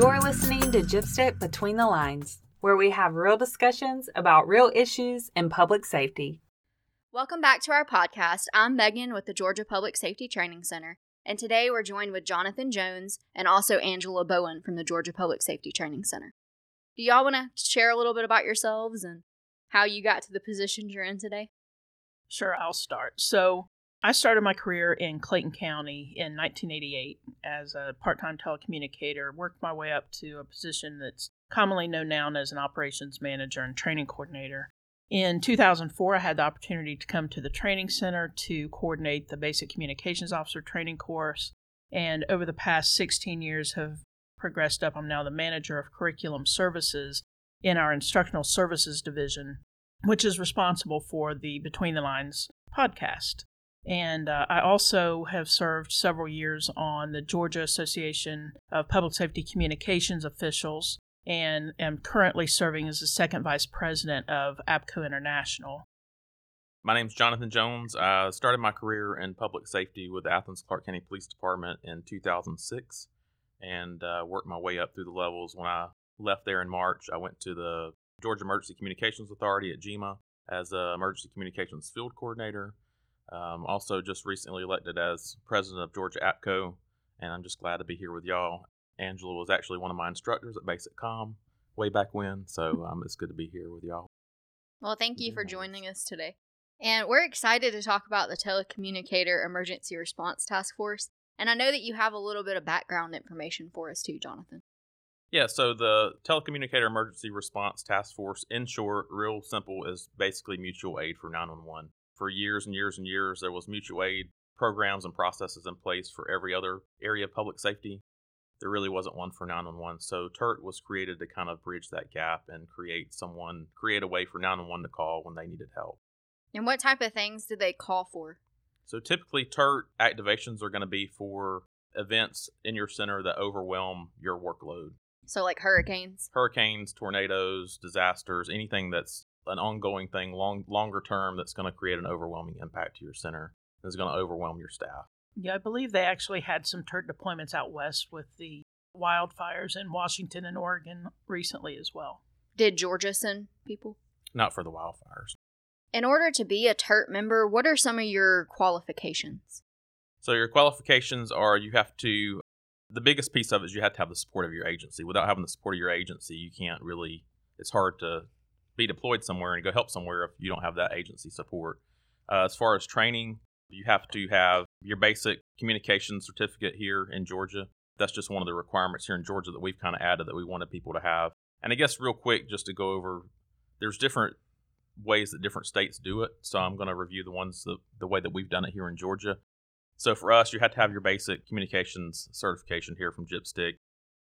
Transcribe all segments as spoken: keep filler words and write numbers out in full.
You're listening to Gist It Between the Lines, where we have real discussions about real issues in public safety. Welcome back to our podcast. I'm Megan with the Georgia Public Safety Training Center, and today we're joined with Jonathan Jones and also Angela Bowen from the Georgia Public Safety Training Center. Do y'all want to share a little bit about yourselves and how you got to the positions you're in today? Sure, I'll start. So I started my career in Clayton County in nineteen eighty-eight as a part-time telecommunicator, worked my way up to a position that's commonly known now as an operations manager and training coordinator. In two thousand four, I had the opportunity to come to the training center to coordinate the Basic Communications Officer training course, and over the past sixteen years have progressed up. I'm now the manager of curriculum services in our instructional services division, which is responsible for the Between the Lines podcast. And uh, I also have served several years on the Georgia Association of Public Safety Communications Officials, and am currently serving as the second vice president of A P C O International. My name's Jonathan Jones. I started my career in public safety with the Athens-Clarke County Police Department in two thousand six, and uh, worked my way up through the levels. When I left there in March, I went to the Georgia Emergency Communications Authority at GEMA as an Emergency Communications Field Coordinator. Um, also just recently elected as president of Georgia A P C O, and I'm just glad to be here with y'all. Angela was actually one of my instructors at BASICCOM way back when, so um, it's good to be here with y'all. Well, thank you yeah. for joining us today. And we're excited to talk about the Telecommunicator Emergency Response Task Force, and I know that you have a little bit of background information for us too, Jonathan. Yeah, so the Telecommunicator Emergency Response Task Force, in short, real simple, is basically mutual aid for nine one one. For years and years and years, there was mutual aid programs and processes in place for every other area of public safety. There really wasn't one for nine one one, so TERT was created to kind of bridge that gap and create someone, create a way for nine one one to call when they needed help. And what type of things did they call for? So typically TERT activations are going to be for events in your center that overwhelm your workload. So like hurricanes? Hurricanes, tornadoes, disasters, anything that's an ongoing thing, long, longer term, that's going to create an overwhelming impact to your center. It's going to overwhelm your staff. Yeah, I believe they actually had some TERT deployments out west with the wildfires in Washington and Oregon recently as well. Did Georgia send people? Not for the wildfires. In order to be a TERT member, what are some of your qualifications? So your qualifications are you have to, the biggest piece of it is you have to have the support of your agency. Without having the support of your agency, you can't really, it's hard to be deployed somewhere and go help somewhere if you don't have that agency support. Uh, as far as training, you have to have your basic communication certificate here in Georgia. That's just one of the requirements here in Georgia that we've kind of added that we wanted people to have. And I guess real quick, just to go over, there's different ways that different states do it. So I'm going to review the ones that the way that we've done it here in Georgia. So for us, you have to have your basic communications certification here from JIPSTIC.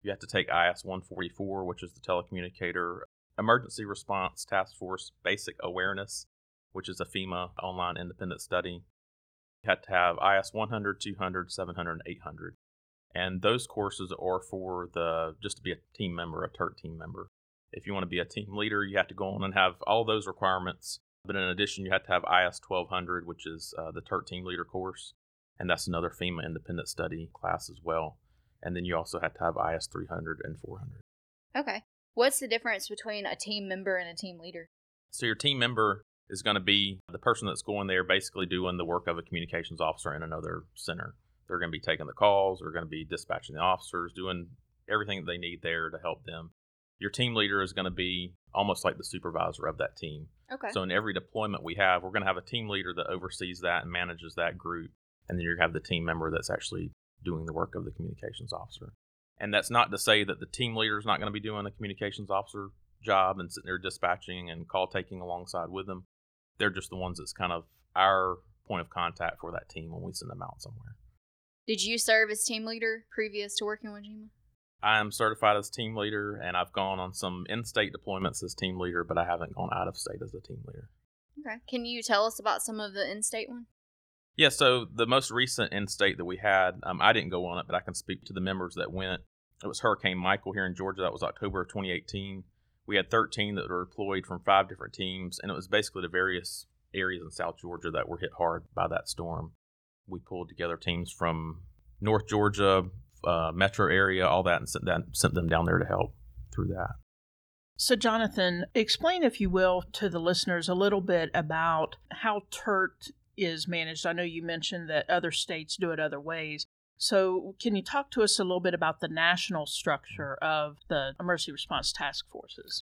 You have to take I S one forty-four, which is the Telecommunicator Emergency Response Task Force Basic Awareness, which is a FEMA online independent study. You have to have I S one hundred, two hundred, seven hundred, and eight hundred. And those courses are for the just to be a team member, a TERT team member. If you want to be a team leader, you have to go on and have all those requirements. But in addition, you have to have I S twelve hundred, which is uh, the TERT team leader course. And that's another FEMA independent study class as well. And then you also have to have I S three hundred and four hundred. Okay. What's the difference between a team member and a team leader? So your team member is going to be the person that's going there basically doing the work of a communications officer in another center. They're going to be taking the calls. They're going to be dispatching the officers, doing everything that they need there to help them. Your team leader is going to be almost like the supervisor of that team. Okay. So in every deployment we have, we're going to have a team leader that oversees that and manages that group. And then you have the team member that's actually doing the work of the communications officer. And that's not to say that the team leader is not going to be doing a communications officer job and sitting there dispatching and call taking alongside with them. They're just the ones that's kind of our point of contact for that team when we send them out somewhere. Did you serve as team leader previous to working with GEMA? I am certified as team leader, and I've gone on some in-state deployments as team leader, but I haven't gone out of state as a team leader. Okay. Can you tell us about some of the in-state ones? Yeah, so the most recent in-state that we had, um, I didn't go on it, but I can speak to the members that went. It was Hurricane Michael here in Georgia. That was October of twenty eighteen. We had thirteen that were deployed from five different teams, and it was basically the various areas in South Georgia that were hit hard by that storm. We pulled together teams from North Georgia, uh, metro area, all that, and sent, that, sent them down there to help through that. So, Jonathan, explain, if you will, to the listeners a little bit about how TERT is managed. I know you mentioned that other states do it other ways. So can you talk to us a little bit about the national structure of the emergency response task forces?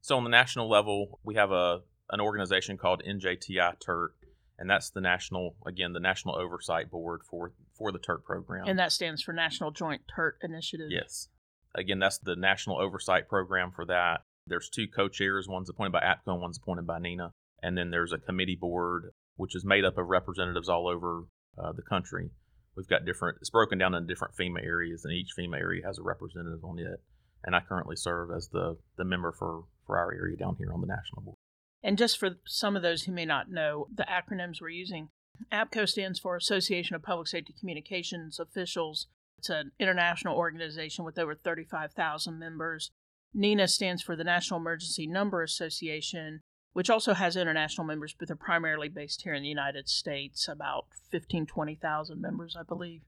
So on the national level, we have a an organization called N J T I TERT, and that's the national, again, the national oversight board for, for the TERT program. And that stands for National Joint TERT initiative. Yes. Again, that's the national oversight program for that. There's two co-chairs, one's appointed by APCO, one's appointed by NENA. And then there's a committee board, which is made up of representatives all over uh, the country. We've got different, it's broken down into different FEMA areas, and each FEMA area has a representative on it. And I currently serve as the, the member for, for our area down here on the national board. And just for some of those who may not know, the acronyms we're using, APCO stands for Association of Public Safety Communications Officials. It's an international organization with over thirty-five thousand members. NENA stands for the National Emergency Number Association, which also has international members, but they're primarily based here in the United States, about fifteen, twenty thousand members, I believe.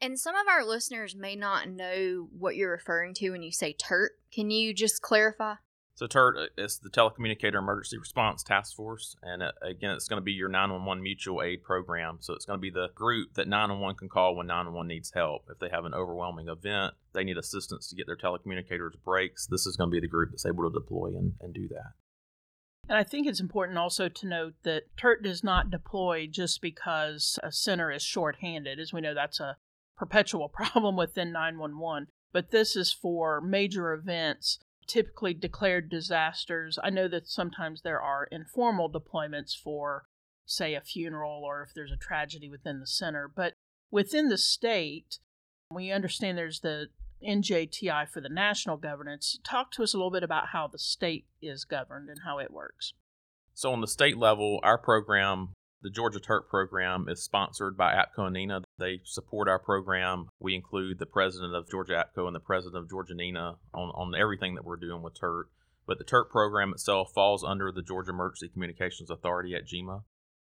And some of our listeners may not know what you're referring to when you say TERT. Can you just clarify? So TERT is the Telecommunicator Emergency Response Task Force, and again, it's going to be your nine one one mutual aid program. So it's going to be the group that nine one one can call when nine one one needs help. If they have an overwhelming event, they need assistance to get their telecommunicators breaks, this is going to be the group that's able to deploy and, and do that. And I think it's important also to note that TERT does not deploy just because a center is shorthanded. As we know, that's a perpetual problem within nine one one. But this is for major events, typically declared disasters. I know that sometimes there are informal deployments for, say, a funeral or if there's a tragedy within the center. But within the state, we understand there's the N J T I for the national governance. Talk to us a little bit about how the state is governed and how it works. So on the state level, our program, the Georgia TERT program, is sponsored by APCO and NENA. They support our program. We include the president of Georgia APCO and the president of Georgia NENA on, on everything that we're doing with TERT. But the TERT program itself falls under the Georgia Emergency Communications Authority at GEMA.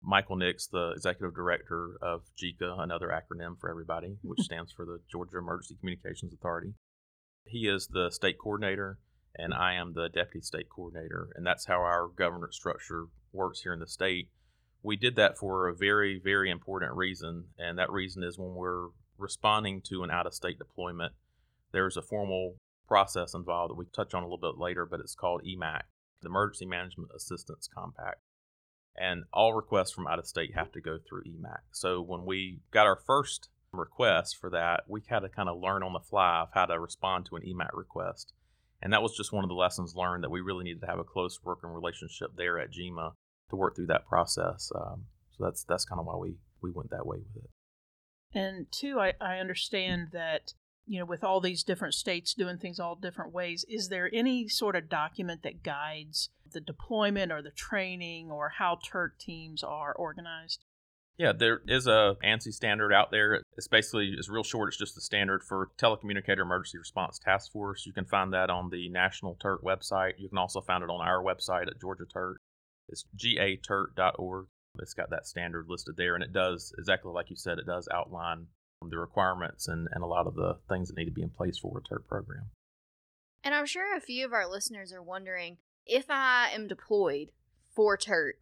Michael Nix, the executive director of GECA, another acronym for everybody, which stands for the Georgia Emergency Communications Authority. He is the state coordinator, and I am the deputy state coordinator, and that's how our governance structure works here in the state. We did that for a very, very important reason, and that reason is when we're responding to an out-of-state deployment, there's a formal process involved that we touch on a little bit later, but it's called E MAC, the Emergency Management Assistance Compact. And all requests from out of state have to go through E MAC. So when we got our first request for that, we had to kind of learn on the fly of how to respond to an E MAC request. And that was just one of the lessons learned that we really needed to have a close working relationship there at GEMA to work through that process. Um, so that's that's kind of why we, we went that way with it. And two, I, I understand that, you know, with all these different states doing things all different ways, is there any sort of document that guides the deployment or the training or how TERT teams are organized? Yeah, there is a ANSI standard out there. It's basically, it's real short. It's just the standard for Telecommunicator Emergency Response Task Force. You can find that on the National TERT website. You can also find it on our website at Georgia TERT. It's G A TERT dot org. It's got that standard listed there, and it does, exactly like you said, it does outline the requirements and, and a lot of the things that need to be in place for a TERT program. And I'm sure a few of our listeners are wondering, if I am deployed for TERT,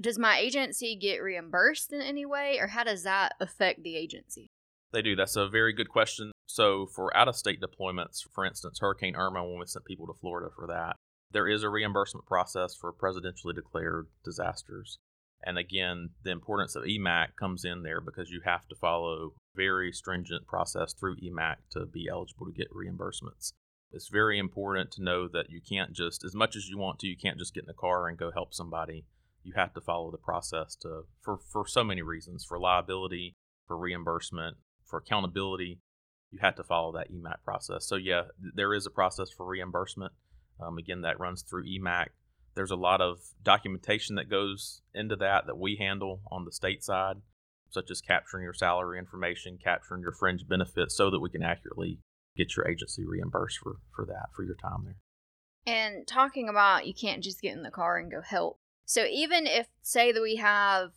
does my agency get reimbursed in any way, or how does that affect the agency? They do. That's a very good question. So for out-of-state deployments, for instance, Hurricane Irma, when we sent people to Florida for that, there is a reimbursement process for presidentially declared disasters. And again, the importance of E MAC comes in there because you have to follow very stringent process through E MAC to be eligible to get reimbursements. It's very important to know that you can't just, as much as you want to, you can't just get in the car and go help somebody. You have to follow the process to for, for so many reasons, for liability, for reimbursement, for accountability. You have to follow that E MAC process. So yeah, there is a process for reimbursement. Um, again, that runs through E MAC. There's a lot of documentation that goes into that that we handle on the state side, such as capturing your salary information, capturing your fringe benefits so that we can accurately get your agency reimbursed for, for that, for your time there. And talking about you can't just get in the car and go help. So even if, say that we have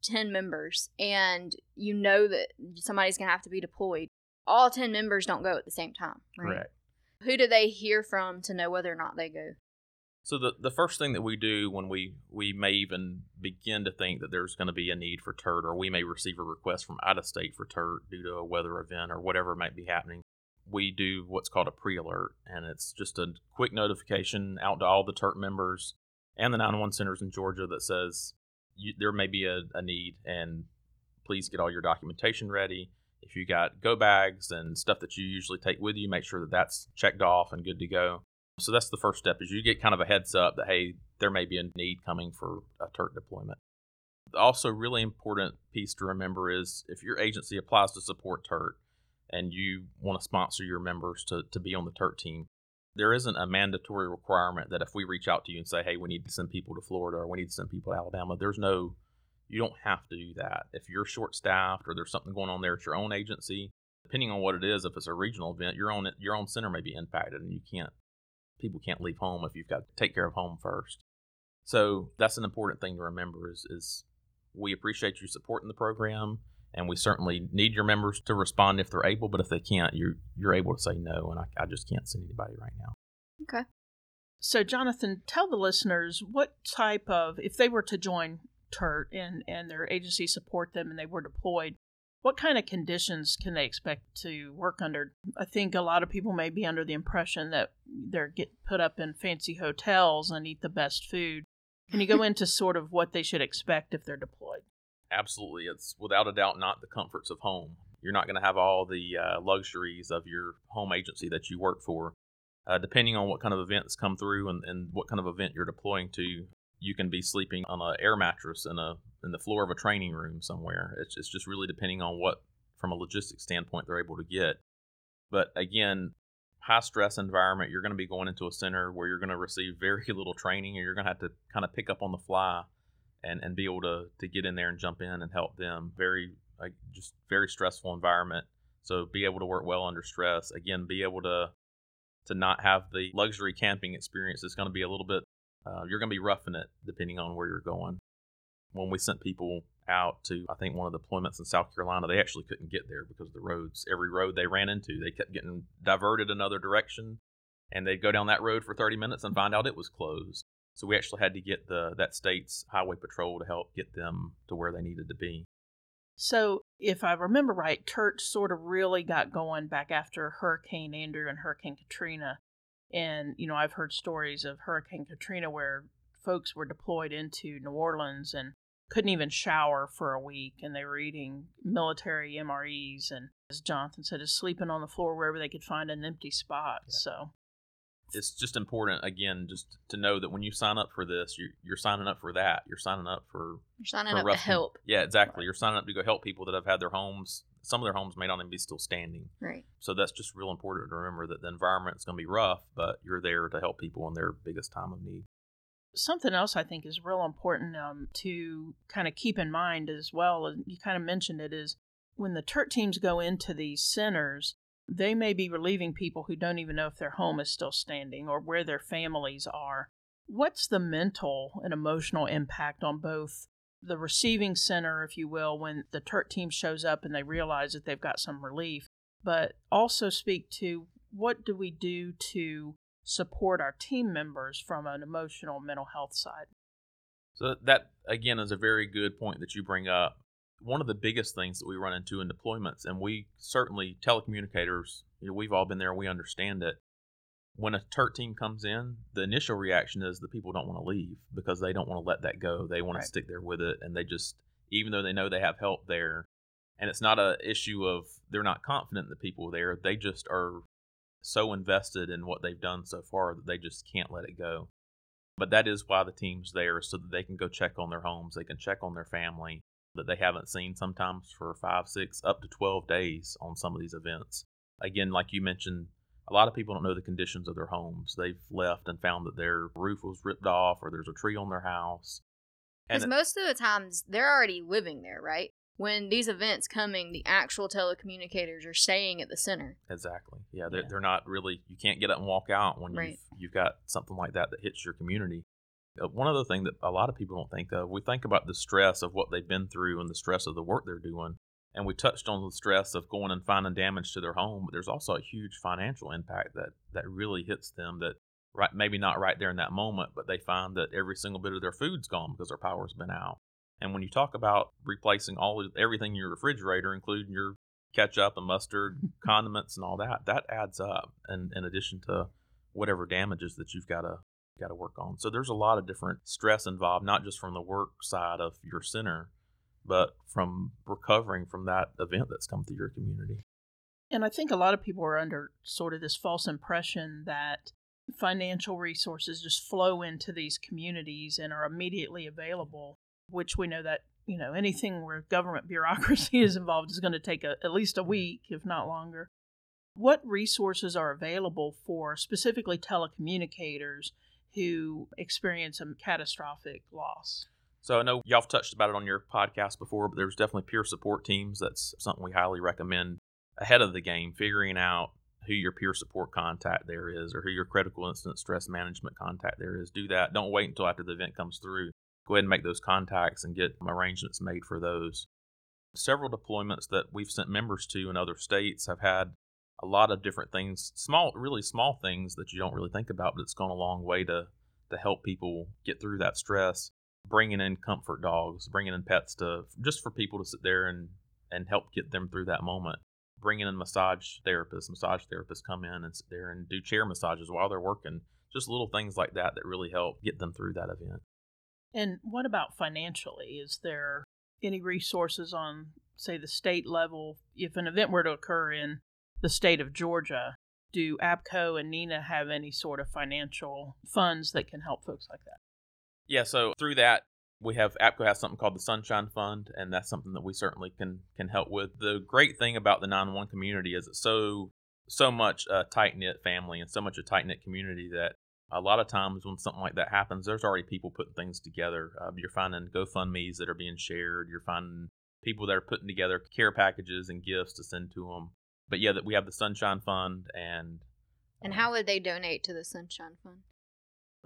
ten members and you know that somebody's going to have to be deployed, all ten members don't go at the same time, right? Correct. Who do they hear from to know whether or not they go? So the, the first thing that we do when we, we may even begin to think that there's going to be a need for TERT, or we may receive a request from out of state for TERT due to a weather event or whatever might be happening, we do what's called a pre-alert, and it's just a quick notification out to all the TERT members and the nine one one centers in Georgia that says you, there may be a, a need, and please get all your documentation ready. If you got go bags and stuff that you usually take with you, make sure that that's checked off and good to go. So that's the first step, is you get kind of a heads up that, hey, there may be a need coming for a TERT deployment. Also, really important piece to remember is if your agency applies to support TERT and you want to sponsor your members to, to be on the TERT team, there isn't a mandatory requirement that if we reach out to you and say, hey, we need to send people to Florida or we need to send people to Alabama, there's no, you don't have to do that. If you're short-staffed or there's something going on there at your own agency, depending on what it is, if it's a regional event, your own, your own center may be impacted, and you can't, people can't leave home if you've got to take care of home first. So that's an important thing to remember, is, is we appreciate you supporting the program, and we certainly need your members to respond if they're able, but if they can't, you're, you're able to say no, and I, I just can't send anybody right now. Okay. So, Jonathan, tell the listeners what type of, if they were to join TERT and, and their agency support them and they were deployed, what kind of conditions can they expect to work under? I think a lot of people may be under the impression that they're getting put up in fancy hotels and eat the best food. Can you go into sort of what they should expect if they're deployed? Absolutely. It's without a doubt not the comforts of home. You're not going to have all the uh, luxuries of your home agency that you work for. Uh, depending on what kind of events come through and, and what kind of event you're deploying to, you can be sleeping on an air mattress in a in the floor of a training room somewhere. It's, it's just really depending on what, from a logistics standpoint, they're able to get. But again, high-stress environment, you're going to be going into a center where you're going to receive very little training, and you're going to have to kind of pick up on the fly and, and be able to, to get in there and jump in and help them. Very, like, just very stressful environment. So be able to work well under stress. Again, be able to, to not have the luxury camping experience. It's going to be a little bit, Uh, you're going to be roughing it depending on where you're going. When we sent people out to, I think, one of the deployments in South Carolina, they actually couldn't get there because of the roads. Every road they ran into, they kept getting diverted another direction, and they'd go down that road for thirty minutes and find out it was closed. So we actually had to get the that state's highway patrol to help get them to where they needed to be. So if I remember right, TERT sort of really got going back after Hurricane Andrew and Hurricane Katrina. And, you know, I've heard stories of Hurricane Katrina where folks were deployed into New Orleans and couldn't even shower for a week, and they were eating military M R Es and, as Jonathan said, just sleeping on the floor wherever they could find an empty spot. Yeah. So it's just important, again, just to know that when you sign up for this, you're, you're signing up for that. You're signing up for... You're signing for up rough to help. Yeah, exactly. Right. You're signing up to go help people that have had their homes... Some of their homes may not even be still standing. Right. So that's just real important to remember, that the environment is going to be rough, but you're there to help people in their biggest time of need. Something else I think is real important um, to kind of keep in mind as well, and you kind of mentioned it, is when the TERT teams go into these centers, they may be relieving people who don't even know if their home is still standing or where their families are. What's the mental and emotional impact on both the receiving center, if you will, when the TERT team shows up and they realize that they've got some relief, but also speak to what do we do to support our team members from an emotional mental health side? So that, again, is a very good point that you bring up. One of the biggest things that we run into in deployments, and we certainly, telecommunicators, you know, we've all been there, we understand it. When a TERT team comes in, the initial reaction is the people don't want to leave because they don't want to let that go. They want right. to stick there with it, and they just, even though they know they have help there, and it's not an issue of they're not confident in the people there, they just are so invested in what they've done so far that they just can't let it go. But that is why the team's there, so that they can go check on their homes, they can check on their family that they haven't seen sometimes for five, six, up to twelve days on some of these events. Again, like you mentioned, a lot of people don't know the conditions of their homes. They've left and found that their roof was ripped off or there's a tree on their house. Because most of the times, they're already living there, right? When these events coming, the actual telecommunicators are staying at the center. Exactly. Yeah, they're, yeah. they're not really, you can't get up and walk out when right. you've, you've got something like that that hits your community. Uh, one other thing that a lot of people don't think of, we think about the stress of what they've been through and the stress of the work they're doing. And we touched on the stress of going and finding damage to their home, but there's also a huge financial impact that, that really hits them that right maybe not right there in that moment, but they find that every single bit of their food's gone because their power's been out. And when you talk about replacing all everything in your refrigerator, including your ketchup and mustard, condiments and all that, that adds up in, in addition to whatever damages that you've got to got to work on. So there's a lot of different stress involved, not just from the work side of your center, but from recovering from that event that's come through your community. And I think a lot of people are under sort of this false impression that financial resources just flow into these communities and are immediately available, which we know that, you know, anything where government bureaucracy is involved is going to take a, at least a week, if not longer. What resources are available for specifically telecommunicators who experience a catastrophic loss? So I know y'all have touched about it on your podcast before, but there's definitely peer support teams. That's something we highly recommend ahead of the game, figuring out who your peer support contact there is or who your critical incident stress management contact there is. Do that. Don't wait until after the event comes through. Go ahead and make those contacts and get arrangements made for those. Several deployments that we've sent members to in other states have had a lot of different things, small, really small things that you don't really think about, but it's gone a long way to, to help people get through that stress. Bringing in comfort dogs, bringing in pets to just for people to sit there and, and help get them through that moment. Bringing in massage therapists, massage therapists come in and sit there and do chair massages while they're working. Just little things like that that really help get them through that event. And what about financially? Is there any resources on, say, the state level? If an event were to occur in the state of Georgia, do A P C O and NENA have any sort of financial funds that can help folks like that? Yeah, so through that, we have A P C O has something called the Sunshine Fund, and that's something that we certainly can can help with. The great thing about the nine one one community is it's so so much a tight-knit family and so much a tight-knit community that a lot of times when something like that happens, there's already people putting things together. Uh, you're finding GoFundMes that are being shared. You're finding people that are putting together care packages and gifts to send to them. But yeah, that we have the Sunshine Fund. And And how would they donate to the Sunshine Fund?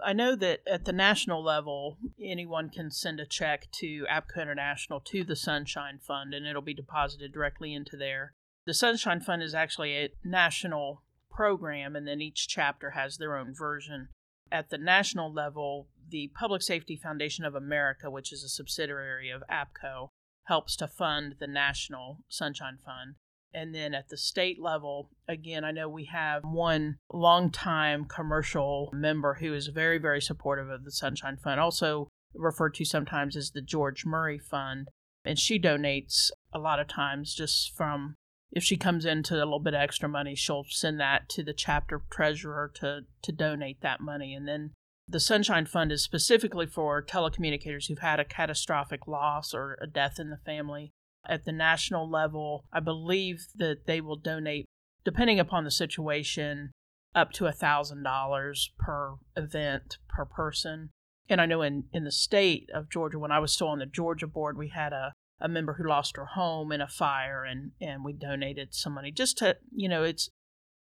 I know that at the national level, anyone can send a check to A P C O International to the Sunshine Fund, and it'll be deposited directly into there. The Sunshine Fund is actually a national program, and then each chapter has their own version. At the national level, the Public Safety Foundation of America, which is a subsidiary of A P C O, helps to fund the National Sunshine Fund. And then at the state level, again, I know we have one longtime commercial member who is very, very supportive of the Sunshine Fund, also referred to sometimes as the George Murray Fund. And she donates a lot of times just from, if she comes into a little bit of extra money, she'll send that to the chapter treasurer to, to donate that money. And then the Sunshine Fund is specifically for telecommunicators who've had a catastrophic loss or a death in the family. At the national level, I believe that they will donate, depending upon the situation, up to one thousand dollars per event per person. And I know in, in the state of Georgia, when I was still on the Georgia board, we had a, a member who lost her home in a fire, and, and we donated some money just to, you know, it's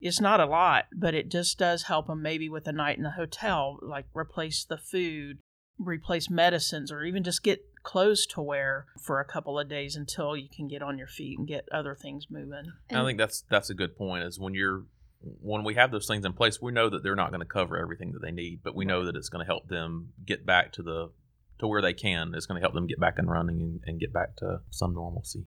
it's not a lot, but it just does help them maybe with a night in the hotel, like replace the food, replace medicines, or even just get clothes to wear for a couple of days until you can get on your feet and get other things moving. And I think that's that's a good point, is when you're when we have those things in place, we know that they're not going to cover everything that they need, but we know that it's going to help them get back to the to where they can. It's going to help them get back and running and, and get back to some normalcy.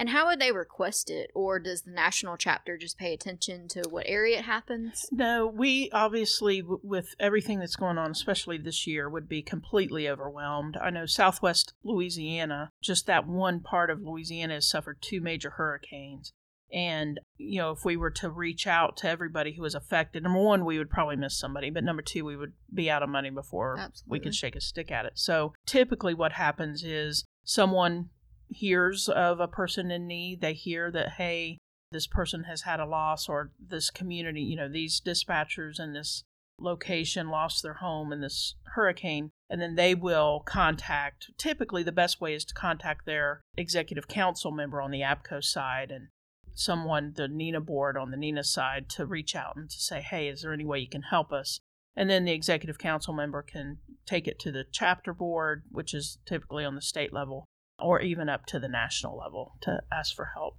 And how would they request it? Or does the national chapter just pay attention to what area it happens? No, we obviously, w- with everything that's going on, especially this year, would be completely overwhelmed. I know Southwest Louisiana, just that one part of Louisiana, has suffered two major hurricanes. And, you know, if we were to reach out to everybody who was affected, number one, we would probably miss somebody. But number two, we would be out of money before Absolutely. We could shake a stick at it. So typically what happens is someone hears of a person in need. They hear that, hey, this person has had a loss, or this community, you know, these dispatchers in this location lost their home in this hurricane. And then they will contact, typically the best way is to contact their executive council member on the A P C O side and someone, the NENA board on the NENA side, to reach out and to say, hey, is there any way you can help us? And then the executive council member can take it to the chapter board, which is typically on the state level. or even up to the national level to ask for help.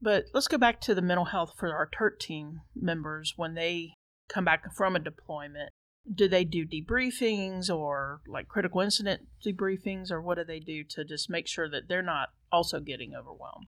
But let's go back to the mental health for our TERT team members. When they come back from a deployment, do they do debriefings or like critical incident debriefings, or what do they do to just make sure that they're not also getting overwhelmed?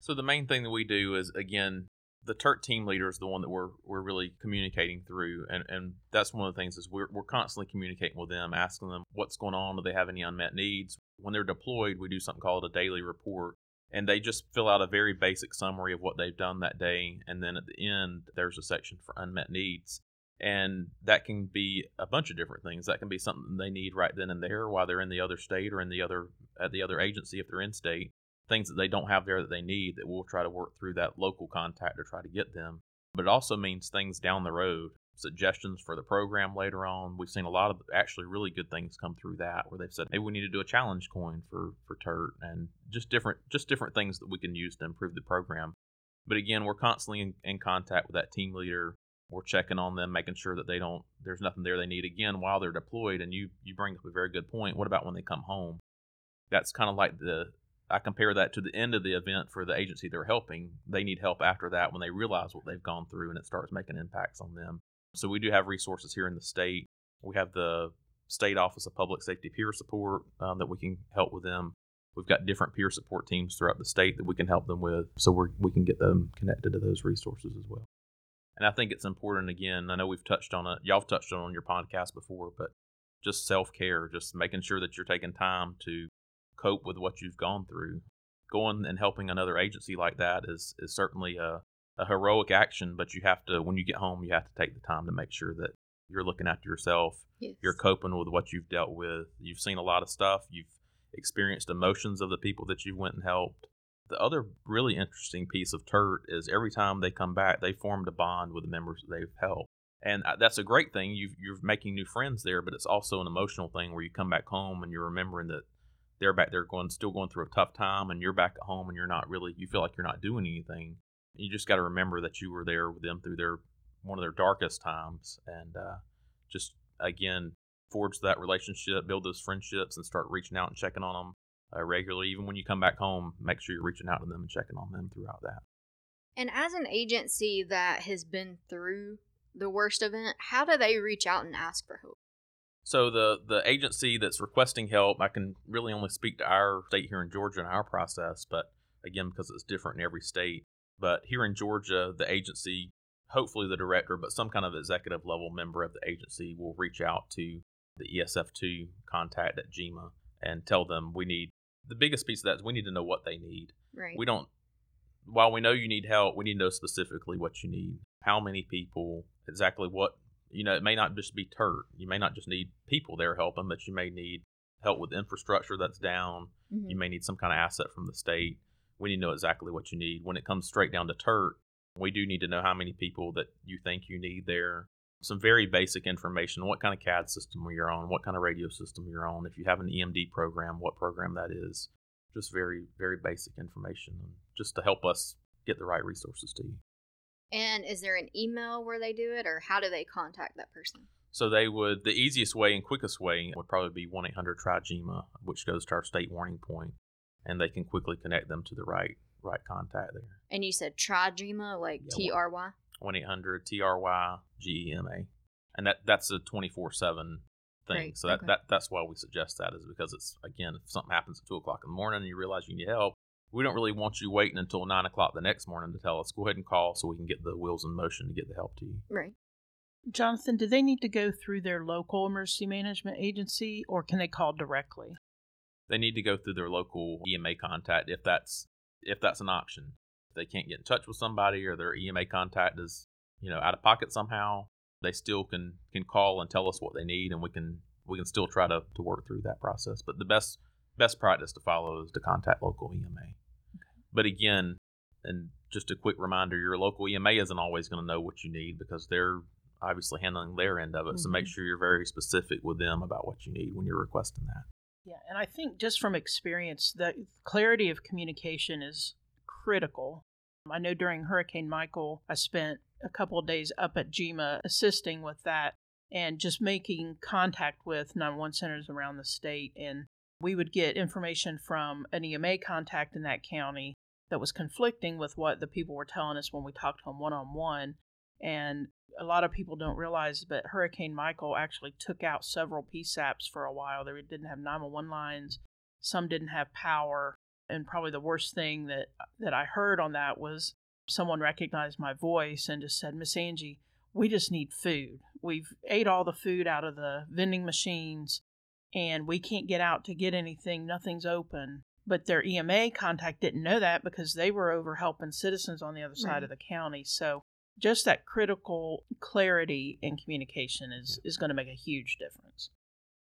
So the main thing that we do is, again, the TERT team leader is the one that we're we're really communicating through, and, and that's one of the things is we're we're constantly communicating with them, asking them what's going on, do they have any unmet needs. When they're deployed, we do something called a daily report, and they just fill out a very basic summary of what they've done that day, and then at the end, there's a section for unmet needs, and that can be a bunch of different things. That can be something they need right then and there while they're in the other state or in the other at the other agency if they're in state. Things that they don't have there that they need that we'll try to work through that local contact to try to get them. But it also means things down the road, suggestions for the program later on. We've seen a lot of actually really good things come through that where they've said, hey, we need to do a challenge coin for, for TERT and just different just different things that we can use to improve the program. But again, we're constantly in, in contact with that team leader. We're checking on them, making sure that they don't there's nothing there they need again while they're deployed. And you, you bring up a very good point. What about when they come home? That's kind of like the I compare that to the end of the event for the agency they're helping. They need help after that when they realize what they've gone through and it starts making impacts on them. So we do have resources here in the state. We have the State Office of Public Safety Peer Support um, that we can help with them. We've got different peer support teams throughout the state that we can help them with, so we we can get them connected to those resources as well. And I think it's important, again, I know we've touched on it, y'all have touched on it on your podcast before, but just self-care, just making sure that you're taking time to cope with what you've gone through. Going and helping another agency like that is is certainly a, a heroic action, but you have to, when you get home, you have to take the time to make sure that you're looking after yourself. Yes. You're coping with what you've dealt with. You've seen a lot of stuff. You've experienced emotions of the people that you went and helped. The other really interesting piece of TERT is every time they come back, they formed a bond with the members that they've helped. And that's a great thing. You've, you're making new friends there, but it's also an emotional thing where you come back home and you're remembering that they're back there going, still going through a tough time, and you're back at home and you're not really, you feel like you're not doing anything. You just got to remember that you were there with them through their, one of their darkest times, and uh, just, again, forge that relationship, build those friendships, and start reaching out and checking on them uh, regularly. Even when you come back home, make sure you're reaching out to them and checking on them throughout that. And as an agency that has been through the worst event, how do they reach out and ask for help? So the, the agency that's requesting help, I can really only speak to our state here in Georgia and our process, but again, because it's different in every state. But here in Georgia, the agency, hopefully the director, but some kind of executive level member of the agency will reach out to the E S F two contact at GEMA and tell them we need, the biggest piece of that is we need to know what they need. Right. We don't, while we know you need help, we need to know specifically what you need, how many people, exactly what. You know, it may not just be TERT. You may not just need people there helping, but you may need help with infrastructure that's down. Mm-hmm. You may need some kind of asset from the state. We need to know exactly what you need. When it comes straight down to TERT, we do need to know how many people that you think you need there. Some very basic information, what kind of C A D system you're on, what kind of radio system you're on. If you have an E M D program, what program that is. Just very, very basic information just to help us get the right resources to you. And is there an email where they do it, or how do they contact that person? So they would, the easiest way and quickest way would probably be one eight hundred try GEMA, which goes to our state warning point, and they can quickly connect them to the right right contact there. And you said try GEMA, like yeah, T R Y? one eight hundred T R Y G E M A. And that, that's a twenty-four seven thing. Right. So that, okay. that that's why we suggest that, is because it's, again, if something happens at two o'clock in the morning and you realize you need help, we don't really want you waiting until nine o'clock the next morning to tell us, go ahead and call so we can get the wheels in motion to get the help to you. Right. Jonathan, do they need to go through their local emergency management agency, or can they call directly? They need to go through their local E M A contact if that's if that's an option. If they can't get in touch with somebody, or their E M A contact is, you know, out of pocket somehow, they still can, can call and tell us what they need, and we can we can still try to, to work through that process. But the best best practice to follow is to contact local E M A. But again, and just a quick reminder, your local E M A isn't always going to know what you need because they're obviously handling their end of it. Mm-hmm. So make sure you're very specific with them about what you need when you're requesting that. Yeah, and I think just from experience, the clarity of communication is critical. I know during Hurricane Michael, I spent a couple of days up at GEMA assisting with that and just making contact with nine one one centers around the state and we would get information from an E M A contact in that county that was conflicting with what the people were telling us when we talked to them one-on-one. And a lot of people don't realize, but Hurricane Michael actually took out several P SAPs for a while. They didn't have nine one one lines. Some didn't have power. And probably the worst thing that, that I heard on that was someone recognized my voice and just said, "Miss Angie, we just need food. We've ate all the food out of the vending machines, and we can't get out to get anything. Nothing's open." But their E M A contact didn't know that because they were over helping citizens on the other side right. of the county. So just that critical clarity in communication is, is going to make a huge difference.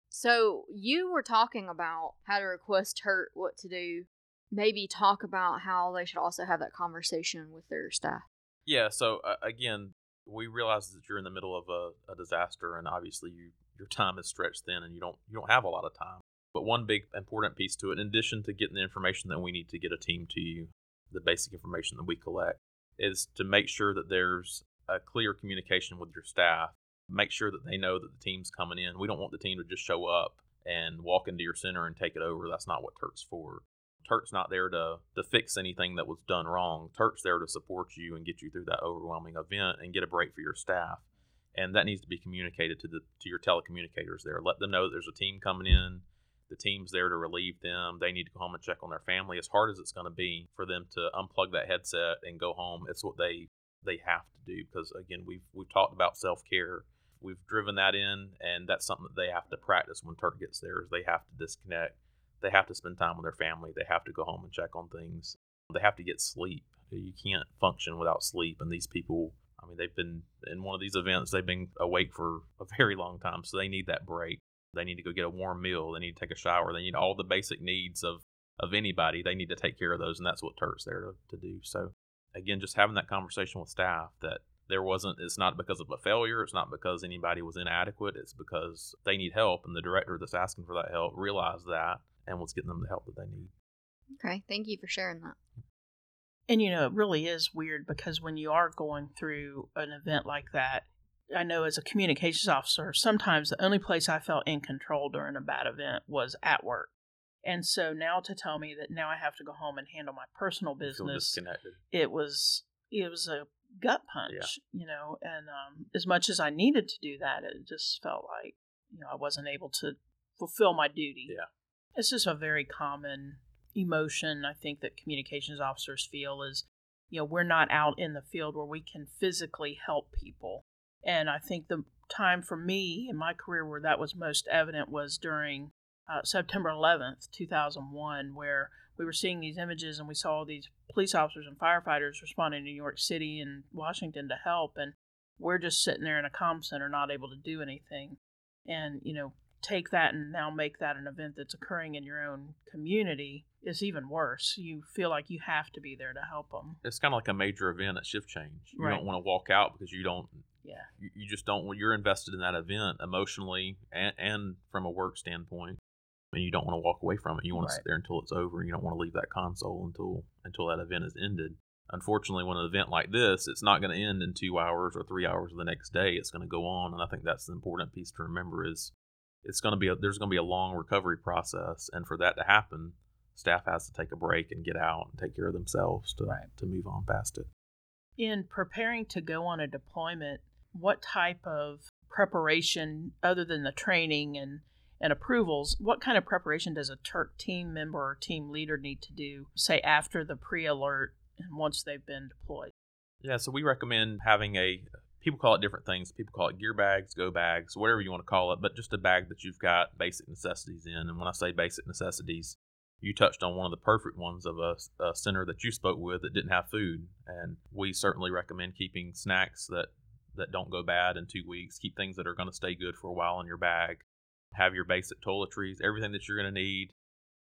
So you were talking about how to request TERT, what to do. Maybe talk about how they should also have that conversation with their staff. Yeah, so uh, again, we realize that you're in the middle of a, a disaster, and obviously you, your time is stretched thin, and you don't you don't have a lot of time. But one big important piece to it, in addition to getting the information that we need to get a team to you, the basic information that we collect, is to make sure that there's a clear communication with your staff. Make sure that they know that the team's coming in. We don't want the team to just show up and walk into your center and take it over. That's not what TERT's for. TERT's not there to, to fix anything that was done wrong. TERT's there to support you and get you through that overwhelming event and get a break for your staff. And that needs to be communicated to the to your telecommunicators there. Let them know that there's a team coming in. The team's there to relieve them. They need to go home and check on their family. As hard as it's going to be for them to unplug that headset and go home, it's what they they have to do because, again, we've, we've talked about self-care. We've driven that in, and that's something that they have to practice when TERT gets there is they have to disconnect. They have to spend time with their family. They have to go home and check on things. They have to get sleep. You can't function without sleep. And these people, I mean, they've been in one of these events, they've been awake for a very long time. So they need that break. They need to go get a warm meal. They need to take a shower. They need all the basic needs of, of anybody. They need to take care of those. And that's what TERT's there to, to do. So again, just having that conversation with staff that there wasn't, it's not because of a failure. It's not because anybody was inadequate. It's because they need help. And the director that's asking for that help realized that and was getting them the help that they need. Okay. Thank you for sharing that. And, you know, it really is weird because when you are going through an event like that, I know as a communications officer, sometimes the only place I felt in control during a bad event was at work. And so now to tell me that now I have to go home and handle my personal business, it was it was a gut punch, yeah. you know, and um, as much as I needed to do that, it just felt like, you know, I wasn't able to fulfill my duty. Yeah. It's just a very common emotion, I think, that communications officers feel is, you know, we're not out in the field where we can physically help people. And I think the time for me in my career where that was most evident was during uh, September eleventh, two thousand one, where we were seeing these images and we saw these police officers and firefighters responding to New York City and Washington to help. And we're just sitting there in a comm center, not able to do anything. And, you know, take that and now make that an event that's occurring in your own community is even worse. You feel like you have to be there to help them. It's kind of like a major event at shift change. You right. don't want to walk out because you don't, yeah. you, you just don't, you're invested in that event emotionally and, and from a work standpoint. And you don't want to walk away from it. You want right. to sit there until it's over. You don't want to leave that console until until that event is ended. Unfortunately, when an event like this, it's not going to end in two hours or three hours of the next day. It's going to go on. And I think that's the important piece to remember is it's going to be a, there's going to be a long recovery process. And for that to happen, staff has to take a break and get out and take care of themselves to, right. to move on past it. In preparing to go on a deployment, what type of preparation, other than the training and and approvals, what kind of preparation does a TERT team member or team leader need to do, say, after the pre-alert and once they've been deployed? Yeah, so we recommend having a, people call it different things. People call it gear bags, go bags, whatever you want to call it, but just a bag that you've got basic necessities in. And when I say basic necessities, you touched on one of the perfect ones of a, a center that you spoke with that didn't have food. And we certainly recommend keeping snacks that, that don't go bad in two weeks. Keep things that are going to stay good for a while in your bag. Have your basic toiletries, everything that you're going to need.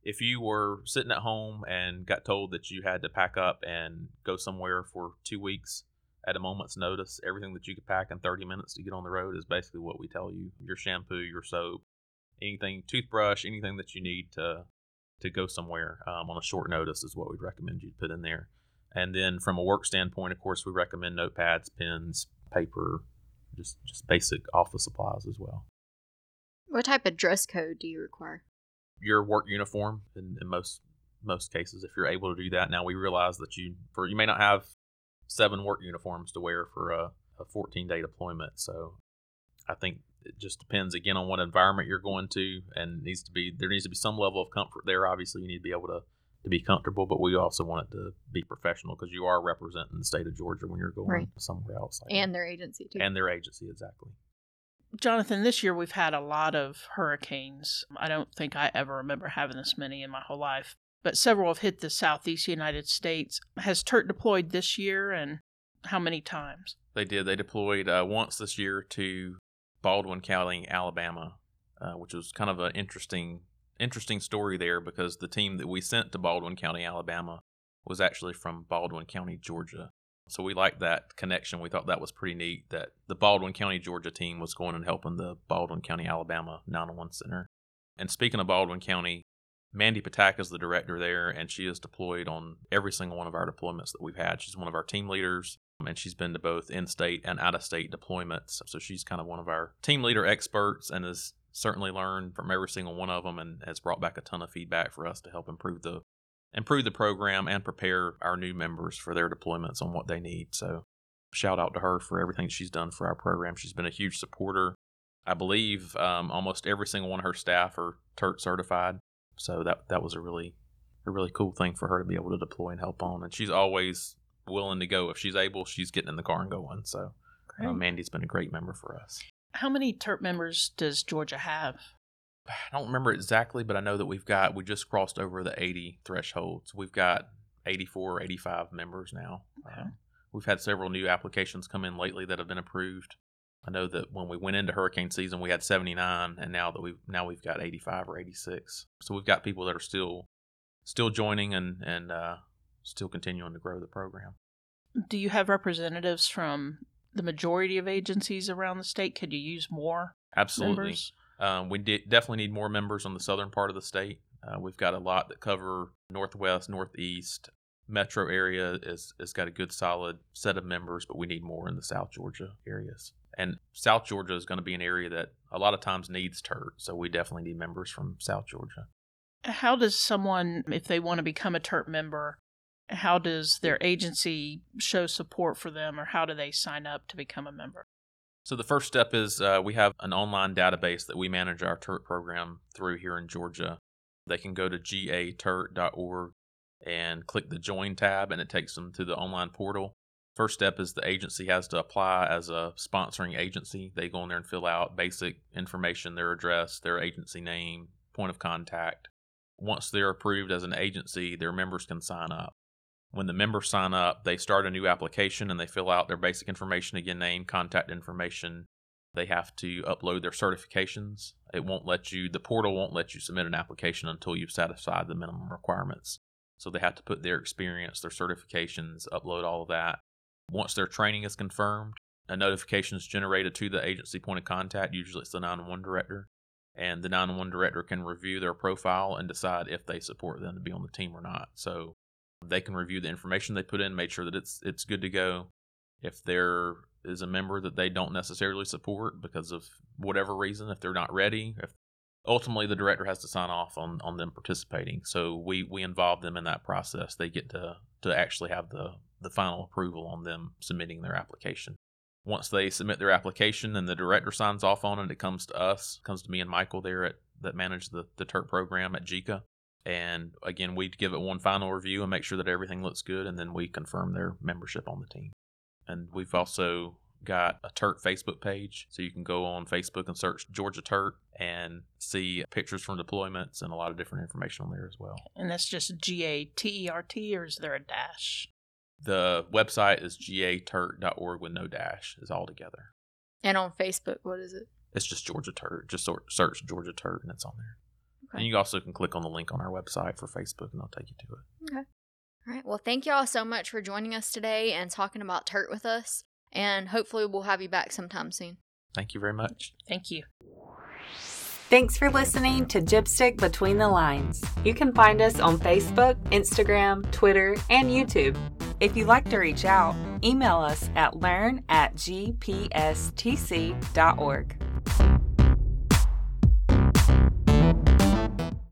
If you were sitting at home and got told that you had to pack up and go somewhere for two weeks at a moment's notice, everything that you could pack in thirty minutes to get on the road is basically what we tell you. Your shampoo, your soap, anything, toothbrush, anything that you need to to go somewhere um, on a short notice is what we'd recommend you put in there. And then from a work standpoint, of course, we recommend notepads, pens, paper, just just basic office supplies as well. What type of dress code do you require? your work uniform in, in most most cases, if you're able to do that. Now, we realize that you for you may not have seven work uniforms to wear for a, a fourteen-day deployment. So I think it just depends, again, on what environment you're going to, and needs to be there needs to be some level of comfort there. Obviously, you need to be able to, to be comfortable, but we also want it to be professional, because you are representing the state of Georgia when you're going right. somewhere else. Like and that. Their agency, too. And their agency, exactly. Jonathan, this year we've had a lot of hurricanes. I don't think I ever remember having this many in my whole life, but several have hit the southeast United States. Has TERT deployed this year, and how many times? They did. They deployed uh, once this year to Baldwin County, Alabama, uh, which was kind of an interesting interesting story there, because the team that we sent to Baldwin County, Alabama, was actually from Baldwin County, Georgia. So we liked that connection. We thought that was pretty neat that the Baldwin County, Georgia team was going and helping the Baldwin County, Alabama nine one one Center. And speaking of Baldwin County, Mandy Patak is the director there, and she is deployed on every single one of our deployments that we've had. She's one of our team leaders, and she's been to both in-state and out-of-state deployments. So she's kind of one of our team leader experts, and has certainly learned from every single one of them, and has brought back a ton of feedback for us to help improve the improve the program and prepare our new members for their deployments on what they need. So shout out to her for everything she's done for our program. She's been a huge supporter. I believe um, almost every single one of her staff are TERT certified. So that that was a really a really cool thing for her to be able to deploy and help on. And she's always willing to go. If she's able, she's getting in the car and going. So uh, Mandy's been a great member for us. How many TERT members does Georgia have? I don't remember exactly, but I know that we've got, we just crossed over the eighty threshold. So we've got eighty-four or eighty-five members now. Okay. Um, we've had several new applications come in lately that have been approved. I know that when we went into hurricane season, we had seventy-nine, and now that we've now we've got eighty-five or eighty-six. So we've got people that are still still joining and and uh, still continuing to grow the program. Do you have representatives from the majority of agencies around the state? Could you use more? Absolutely. Members? Um, we de- definitely need more members on the southern part of the state. Uh, we've got a lot that cover northwest, northeast. Metro area is has got a good solid set of members, but we need more in the South Georgia areas. And South Georgia is going to be an area that a lot of times needs TERT, so we definitely need members from South Georgia. How does someone, if they want to become a TERT member, how does their agency show support for them, or how do they sign up to become a member? So the first step is uh, we have an online database that we manage our TERT program through here in Georgia. They can go to G A T E R T dot org and click the Join tab, and it takes them to the online portal. First step is the agency has to apply as a sponsoring agency. They go in there and fill out basic information, their address, their agency name, point of contact. Once they're approved as an agency, their members can sign up. When the members sign up, they start a new application and they fill out their basic information, again, name, contact information. They have to upload their certifications. It won't let you, the portal won't let you submit an application until you've satisfied the minimum requirements. So they have to put their experience, their certifications, upload all of that. Once their training is confirmed, a notification is generated to the agency point of contact. Usually it's the nine one one director. And the nine one one director can review their profile and decide if they support them to be on the team or not. So they can review the information they put in, make sure that it's it's good to go. If there is a member that they don't necessarily support because of whatever reason, if they're not ready, if ultimately the director has to sign off on, on them participating. So we, we involve them in that process. They get to, to actually have the, the final approval on them submitting their application. Once they submit their application and the director signs off on it, it comes to us, comes to me and Michael there at that manage the, the TERT program at G E C A. And again, we give it one final review and make sure that everything looks good, and then we confirm their membership on the team. And we've also got a TERT Facebook page, so you can go on Facebook and search Georgia TERT and see pictures from deployments and a lot of different information on there as well. And that's just G A T E R T, or is there a dash? The website is G A T E R T dot org with no dash. It's all together. And on Facebook, what is it? It's just Georgia TERT. Just search Georgia TERT, and it's on there. Okay. And you also can click on the link on our website for Facebook, and they'll take you to it. Okay. All right. Well, thank you all so much for joining us today and talking about TERT with us. And hopefully we'll have you back sometime soon. Thank you very much. Thank you. Thanks for listening to JIPSTIC Between the Lines. You can find us on Facebook, Instagram, Twitter, and YouTube. If you'd like to reach out, email us at learn at g p s t c dot org.